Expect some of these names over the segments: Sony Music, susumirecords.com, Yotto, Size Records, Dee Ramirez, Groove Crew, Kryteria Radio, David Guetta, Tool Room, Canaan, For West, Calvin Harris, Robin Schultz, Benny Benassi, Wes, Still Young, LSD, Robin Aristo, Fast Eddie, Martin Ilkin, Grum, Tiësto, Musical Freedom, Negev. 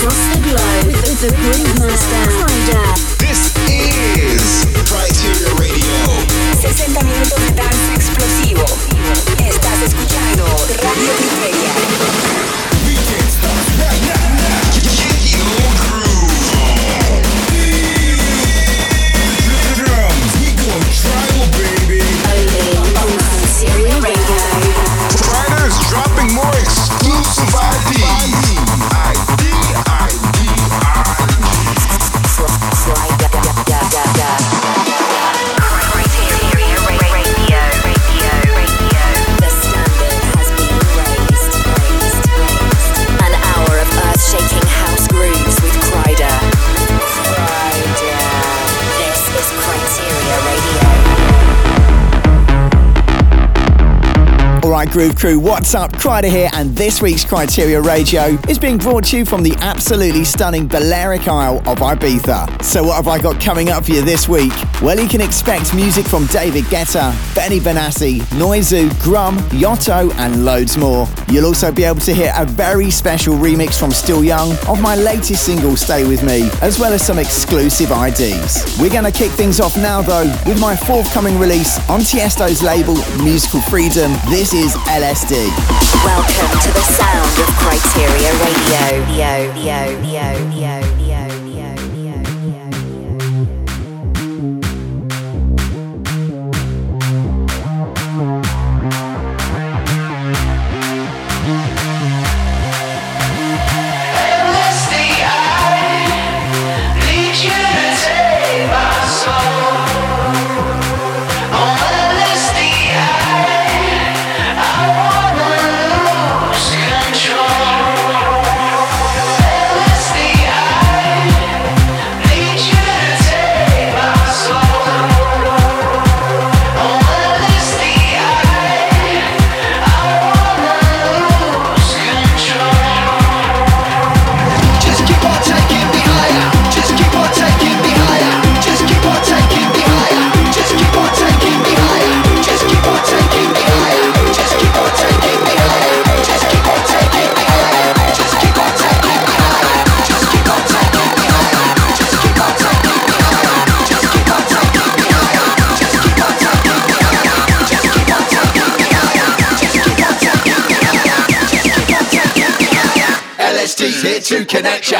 across the globe with the Groove Master, Kryder. This is Kryteria Radio. 60 minutos de dance explosivo. Estás escuchando Radio Kryteria. We can't stop now. Get your groove on. The drums, we go tribal, baby. Only on Kryteria Radio. Kryder is dropping more exclusive IDs. Groove Crew, what's up? Kryder here, and this week's Kryteria Radio is being brought to you from the absolutely stunning Balearic Isle of Ibiza. So what have I got coming up for you this week? Well, you can expect music from David Guetta, Benny Benassi, Noizu, Grum, Yotto and loads more. You'll also be able to hear a very special remix from Still Young of my latest single, Stay With Me, as well as some exclusive IDs. We're going to kick things off now, though, with my forthcoming release on Tiësto's label, Musical Freedom. This is LSD. Welcome to the sound of Kryteria Radio. LSD's here to connect ya.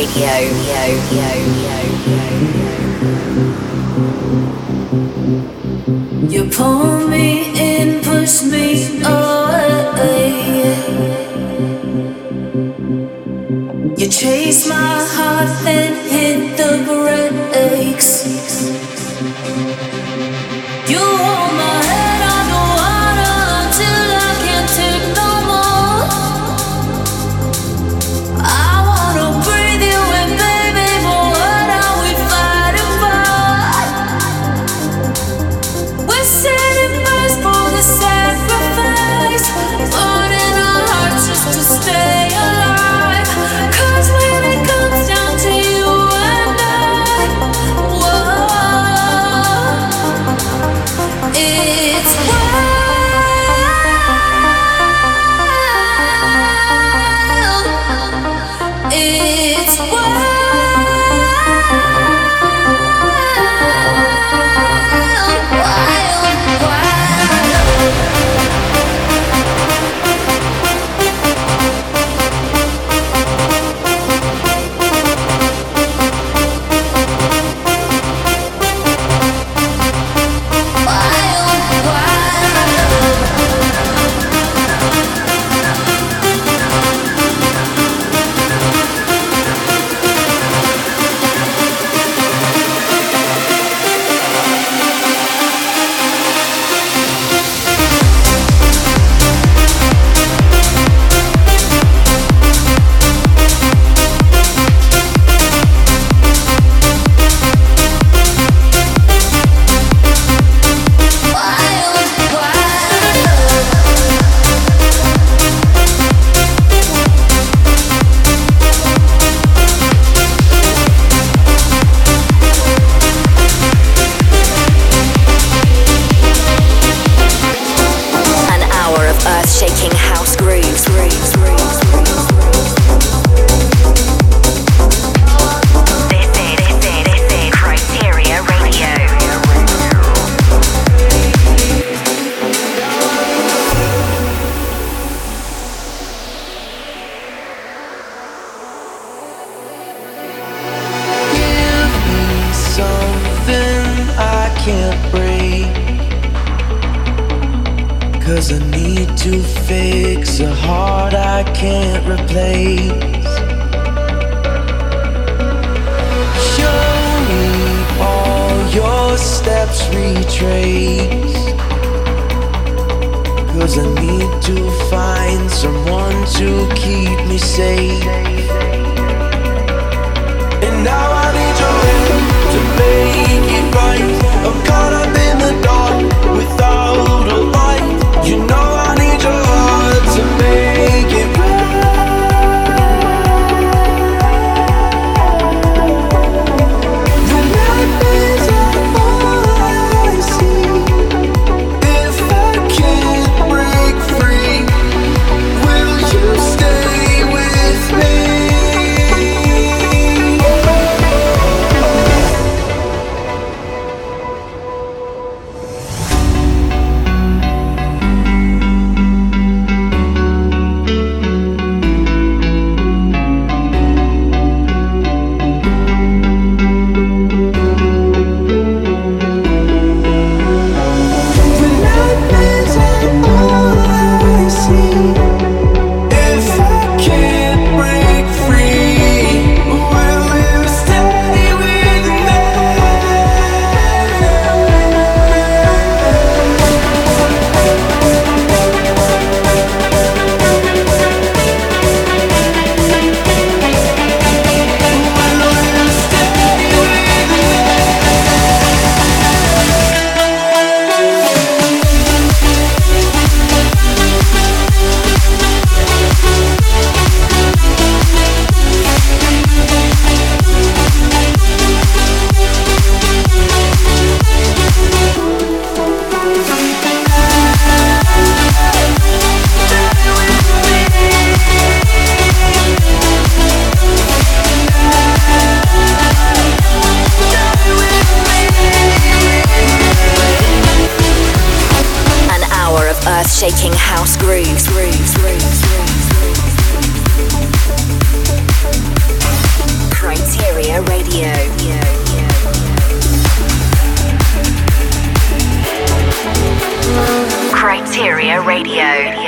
Radio. You pull me in, push me away. You chase my heart, then hit the brakes. Kryteria Radio.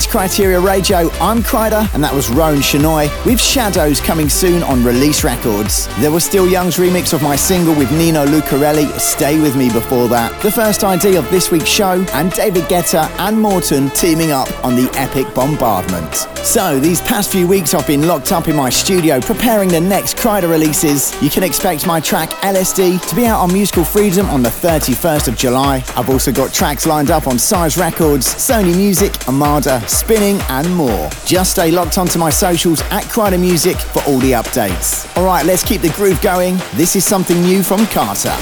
To Kryteria Radio. I'm Kryder, and that was Roan Shenoy with Shadows, coming soon on Release Records. There was Still Young's remix of my single with Nino Lucarelli, Stay With Me, before that. The first ID of this week's show, and David Guetta and Morton teaming up on the epic Bombardment. So, these past few weeks I've been locked up in my studio preparing the next Kryder releases. You can expect my track LSD to be out on Musical Freedom on the 31st of July. I've also got tracks lined up on Size Records, Sony Music, Amada, Spinning and more. Just stay locked onto my socials at Kryder Music for all the updates. Alright, let's keep the groove going. This is something new from Carter.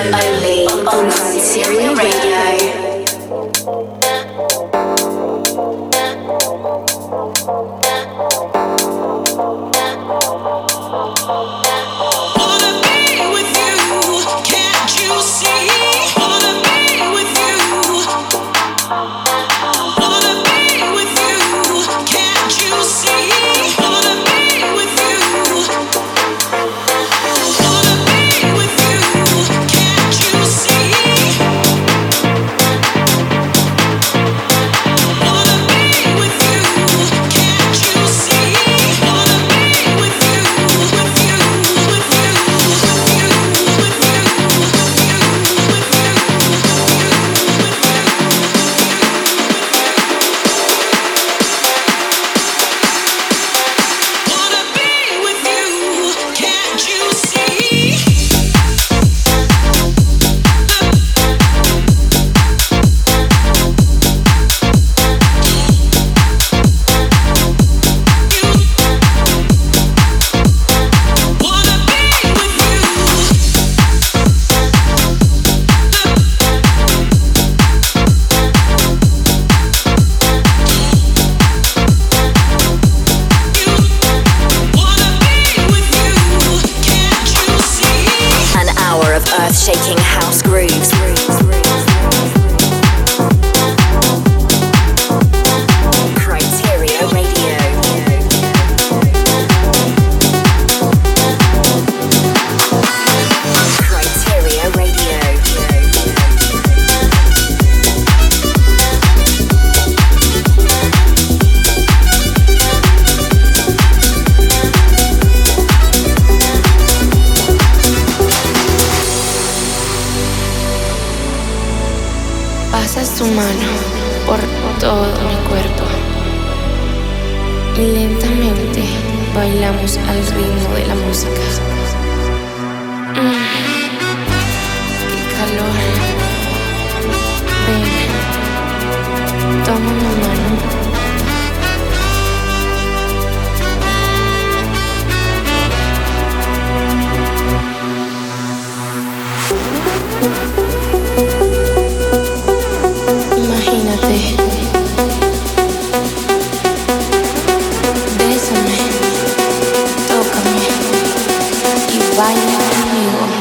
Only on Kryteria Radio. Su mano por todo mi cuerpo y lentamente bailamos al ritmo de la música. ¡Qué calor! Ven, toma mi mano. Bésame, tócame y baila conmigo.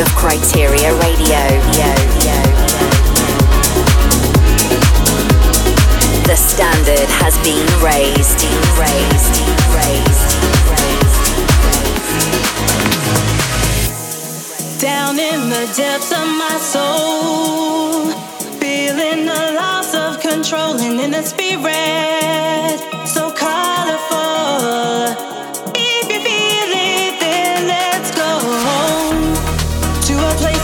Of Kryteria Radio. The standard has been raised. Down in the depths of my soul, feeling the loss of control and in the spirit. So colorful.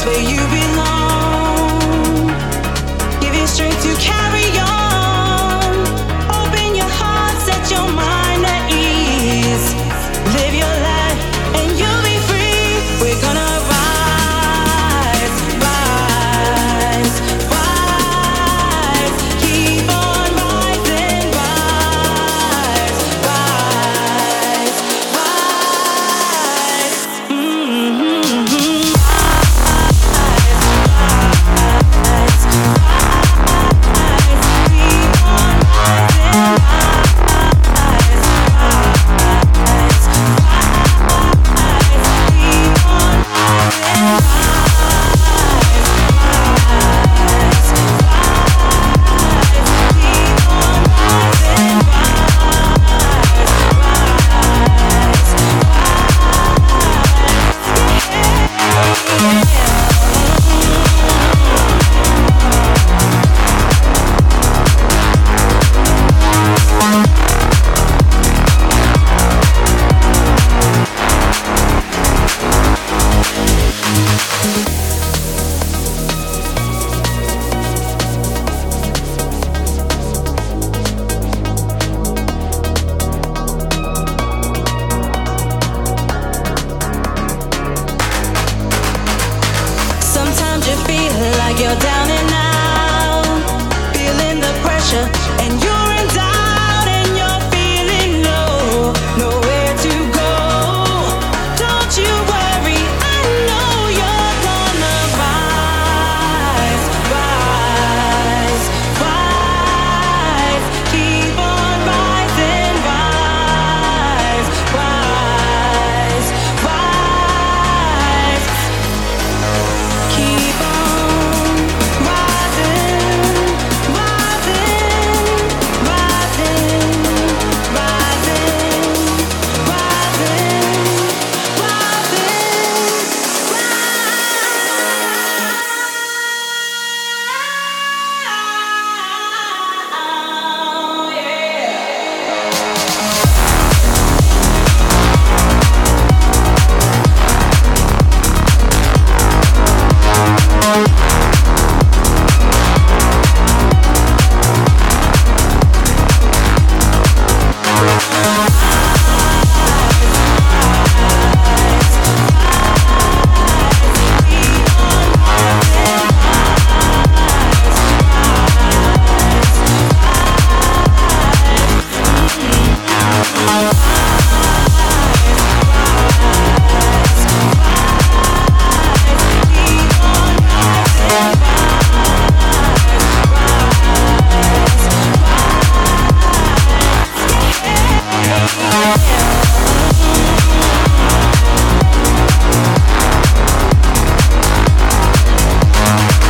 Where you belong, give you strength to carry on, open your heart, set your mind at ease, live your life and you'll be free. We're gonna rise, rise, rise, keep on rising, rise, rise, rise. Mm-hmm. you're down and out, feeling the pressure, and you're in doubt, and you're feeling low, nowhere to go. Don't you worry, I know you're gonna rise, rise, rise. Keep on rising, rise, rise, rise. Keep on rising, rising, rising,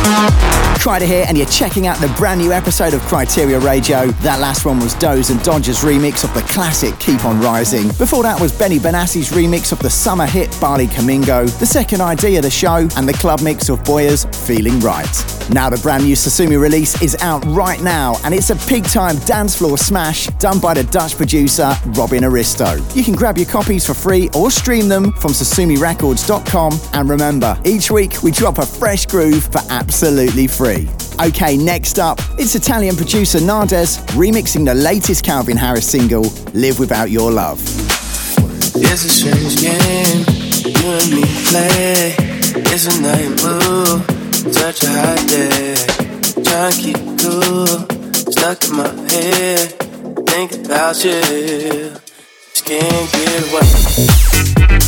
rising. Kryder here, and you're checking out the brand new episode of Kryteria Radio. That last one was Doze and Dodger's remix of the classic Keep On Rising. Before that was Benny Benassi's remix of the summer hit Barley Camingo, the second ID of the show, and the club mix of Boyer's Feeling Right. Now the brand new Sosumi release is out right now, and it's a big-time dance floor smash done by the Dutch producer Robin Aristo. You can grab your copies for free or stream them from susumirecords.com, and remember, each week we drop a fresh groove for absolutely free. Okay, next up, it's Italian producer Nordes remixing the latest Calvin Harris single, Live Without Your Love. It's a strange game, you and me play. It's a night blue, such a hot day. Trying to keep it cool, stuck in my head. Think about you, just can't get away.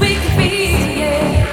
We can be, yeah.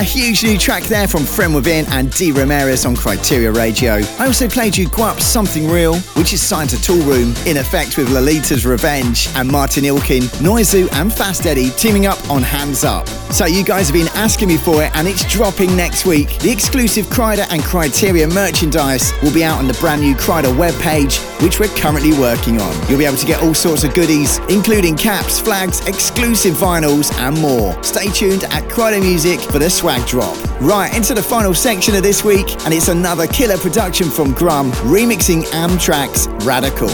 A huge new track there from Friend Within and Dee Ramirez on Kryteria Radio. I also played you Guap's Something Real, which is signed to Tool Room, In Effect with Lolita's Revenge and Martin Ilkin, Noizu and Fast Eddie teaming up on Hands Up. So you guys have been asking me for it and it's dropping next week. The exclusive Kryder and Kryteria merchandise will be out on the brand new Kryder webpage, which we're currently working on. You'll be able to get all sorts of goodies, including caps, flags, exclusive vinyls and more. Stay tuned at Kryder Music for the swag drop. Right, into the final section of this week, and it's another killer production from Grum, remixing Amtrak's Radical.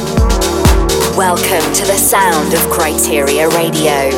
Welcome to the sound of Kryteria Radio.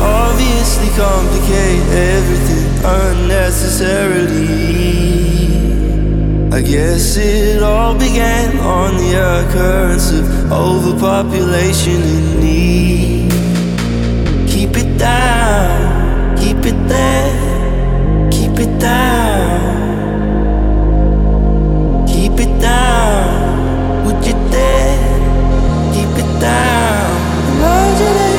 obviously complicate everything unnecessarily. I guess it all began on the occurrence of overpopulation and need. Keep it down, keep it there, keep it down. Keep it down, would you dare? Keep it down, imagination.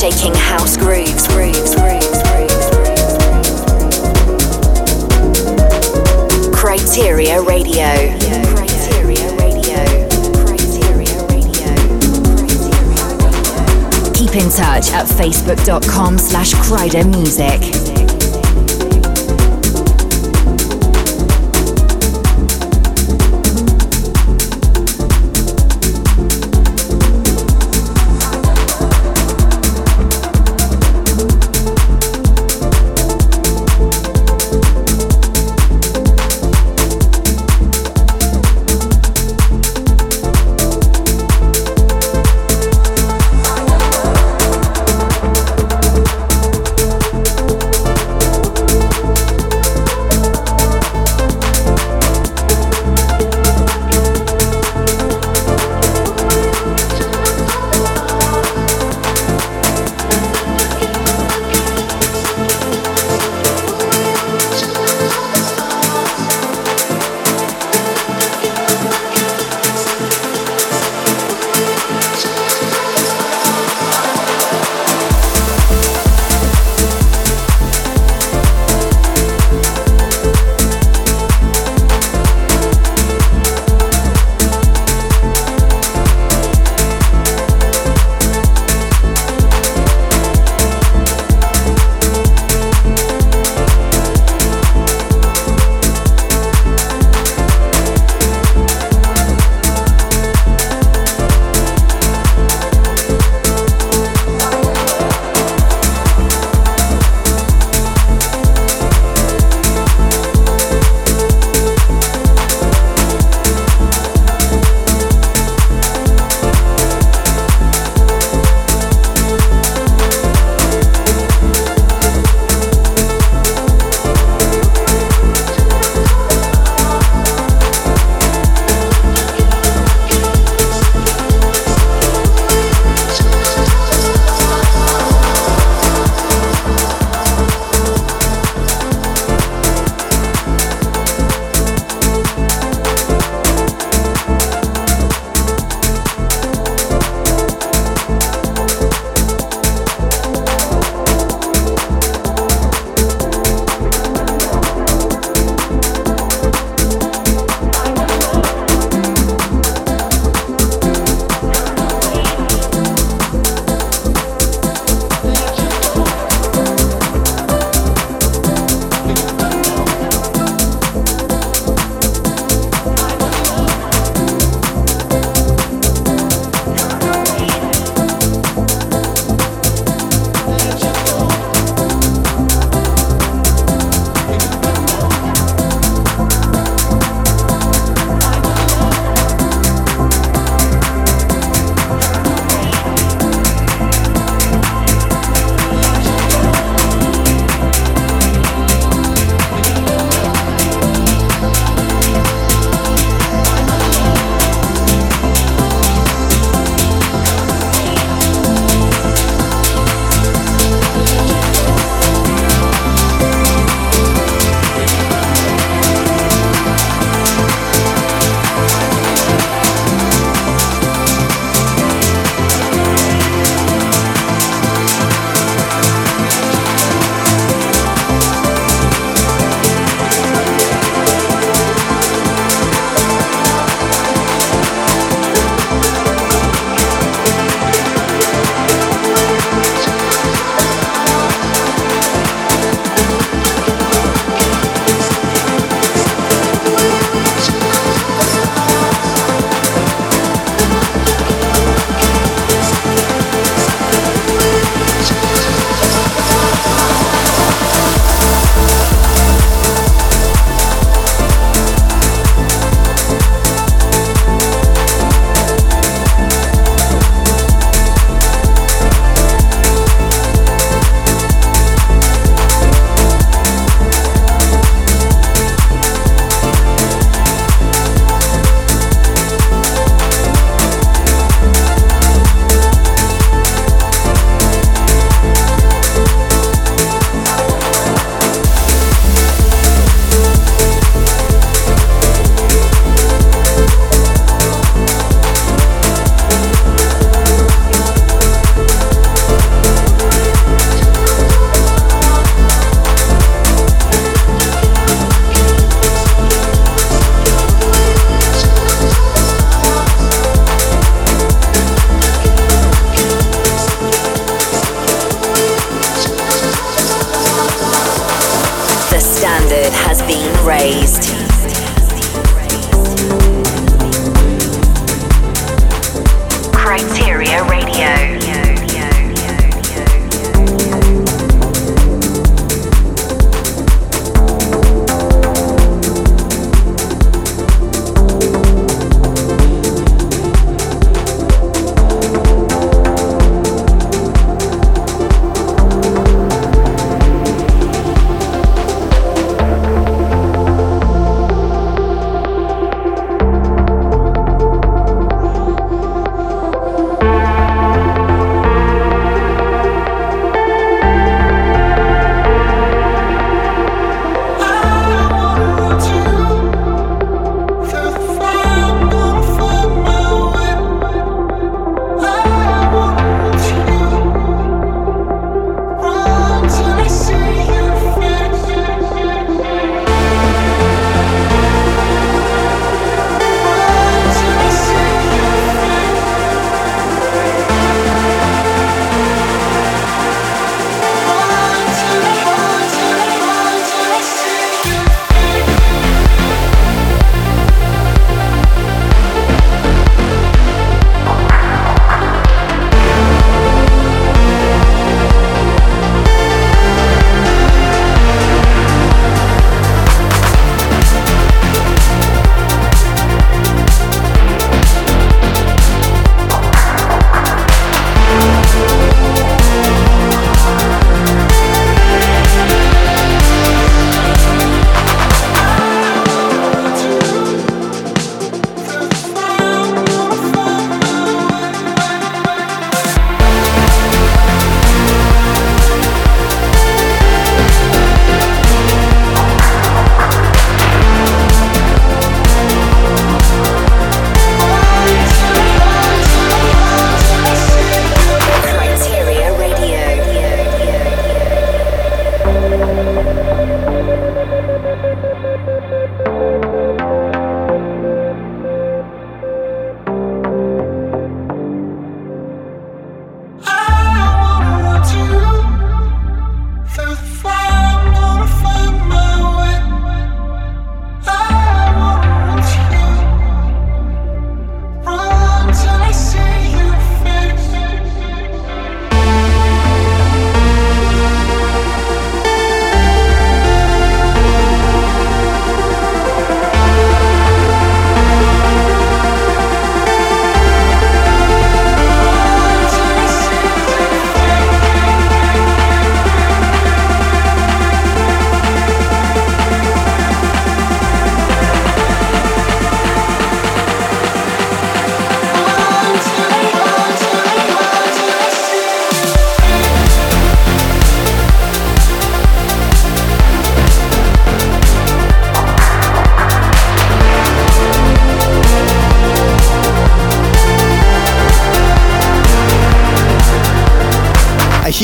shaking house grooves. Kryteria Radio. Keep in touch at facebook.com/Kryder Music.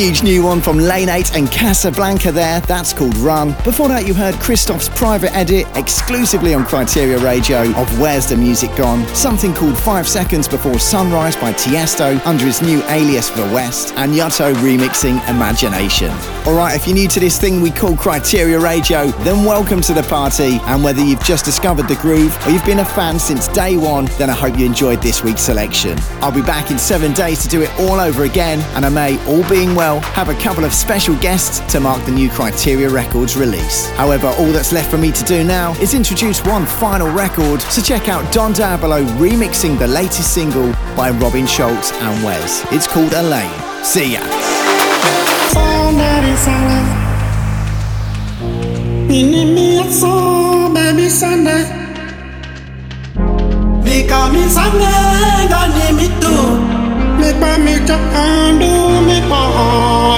huge new one from Lane 8 and Casablanca there. That's called Run. Before that, you heard Christoph's private edit exclusively on Kryteria Radio of Where's the Music Gone? Something called 5 Seconds Before Sunrise by Tiësto under his new alias For West, and Yotto remixing Imagination. Alright, if you're new to this thing we call Kryteria Radio, then welcome to the party. And whether you've just discovered the groove or you've been a fan since day one, then I hope you enjoyed this week's selection. I'll be back in 7 days to do it all over again, and I may, all being well, have a couple of special guests to mark the new Kryteria Records release. However, all that's left for me to do now is introduce one final record, so check out Don Diablo remixing the latest single by Robin Schultz and Wes. It's called Elaine. See ya. Somebody Sunday. You need me at somebody Sunday. Because me Sunday don't need me too. Make by me to undo me boy.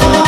I'm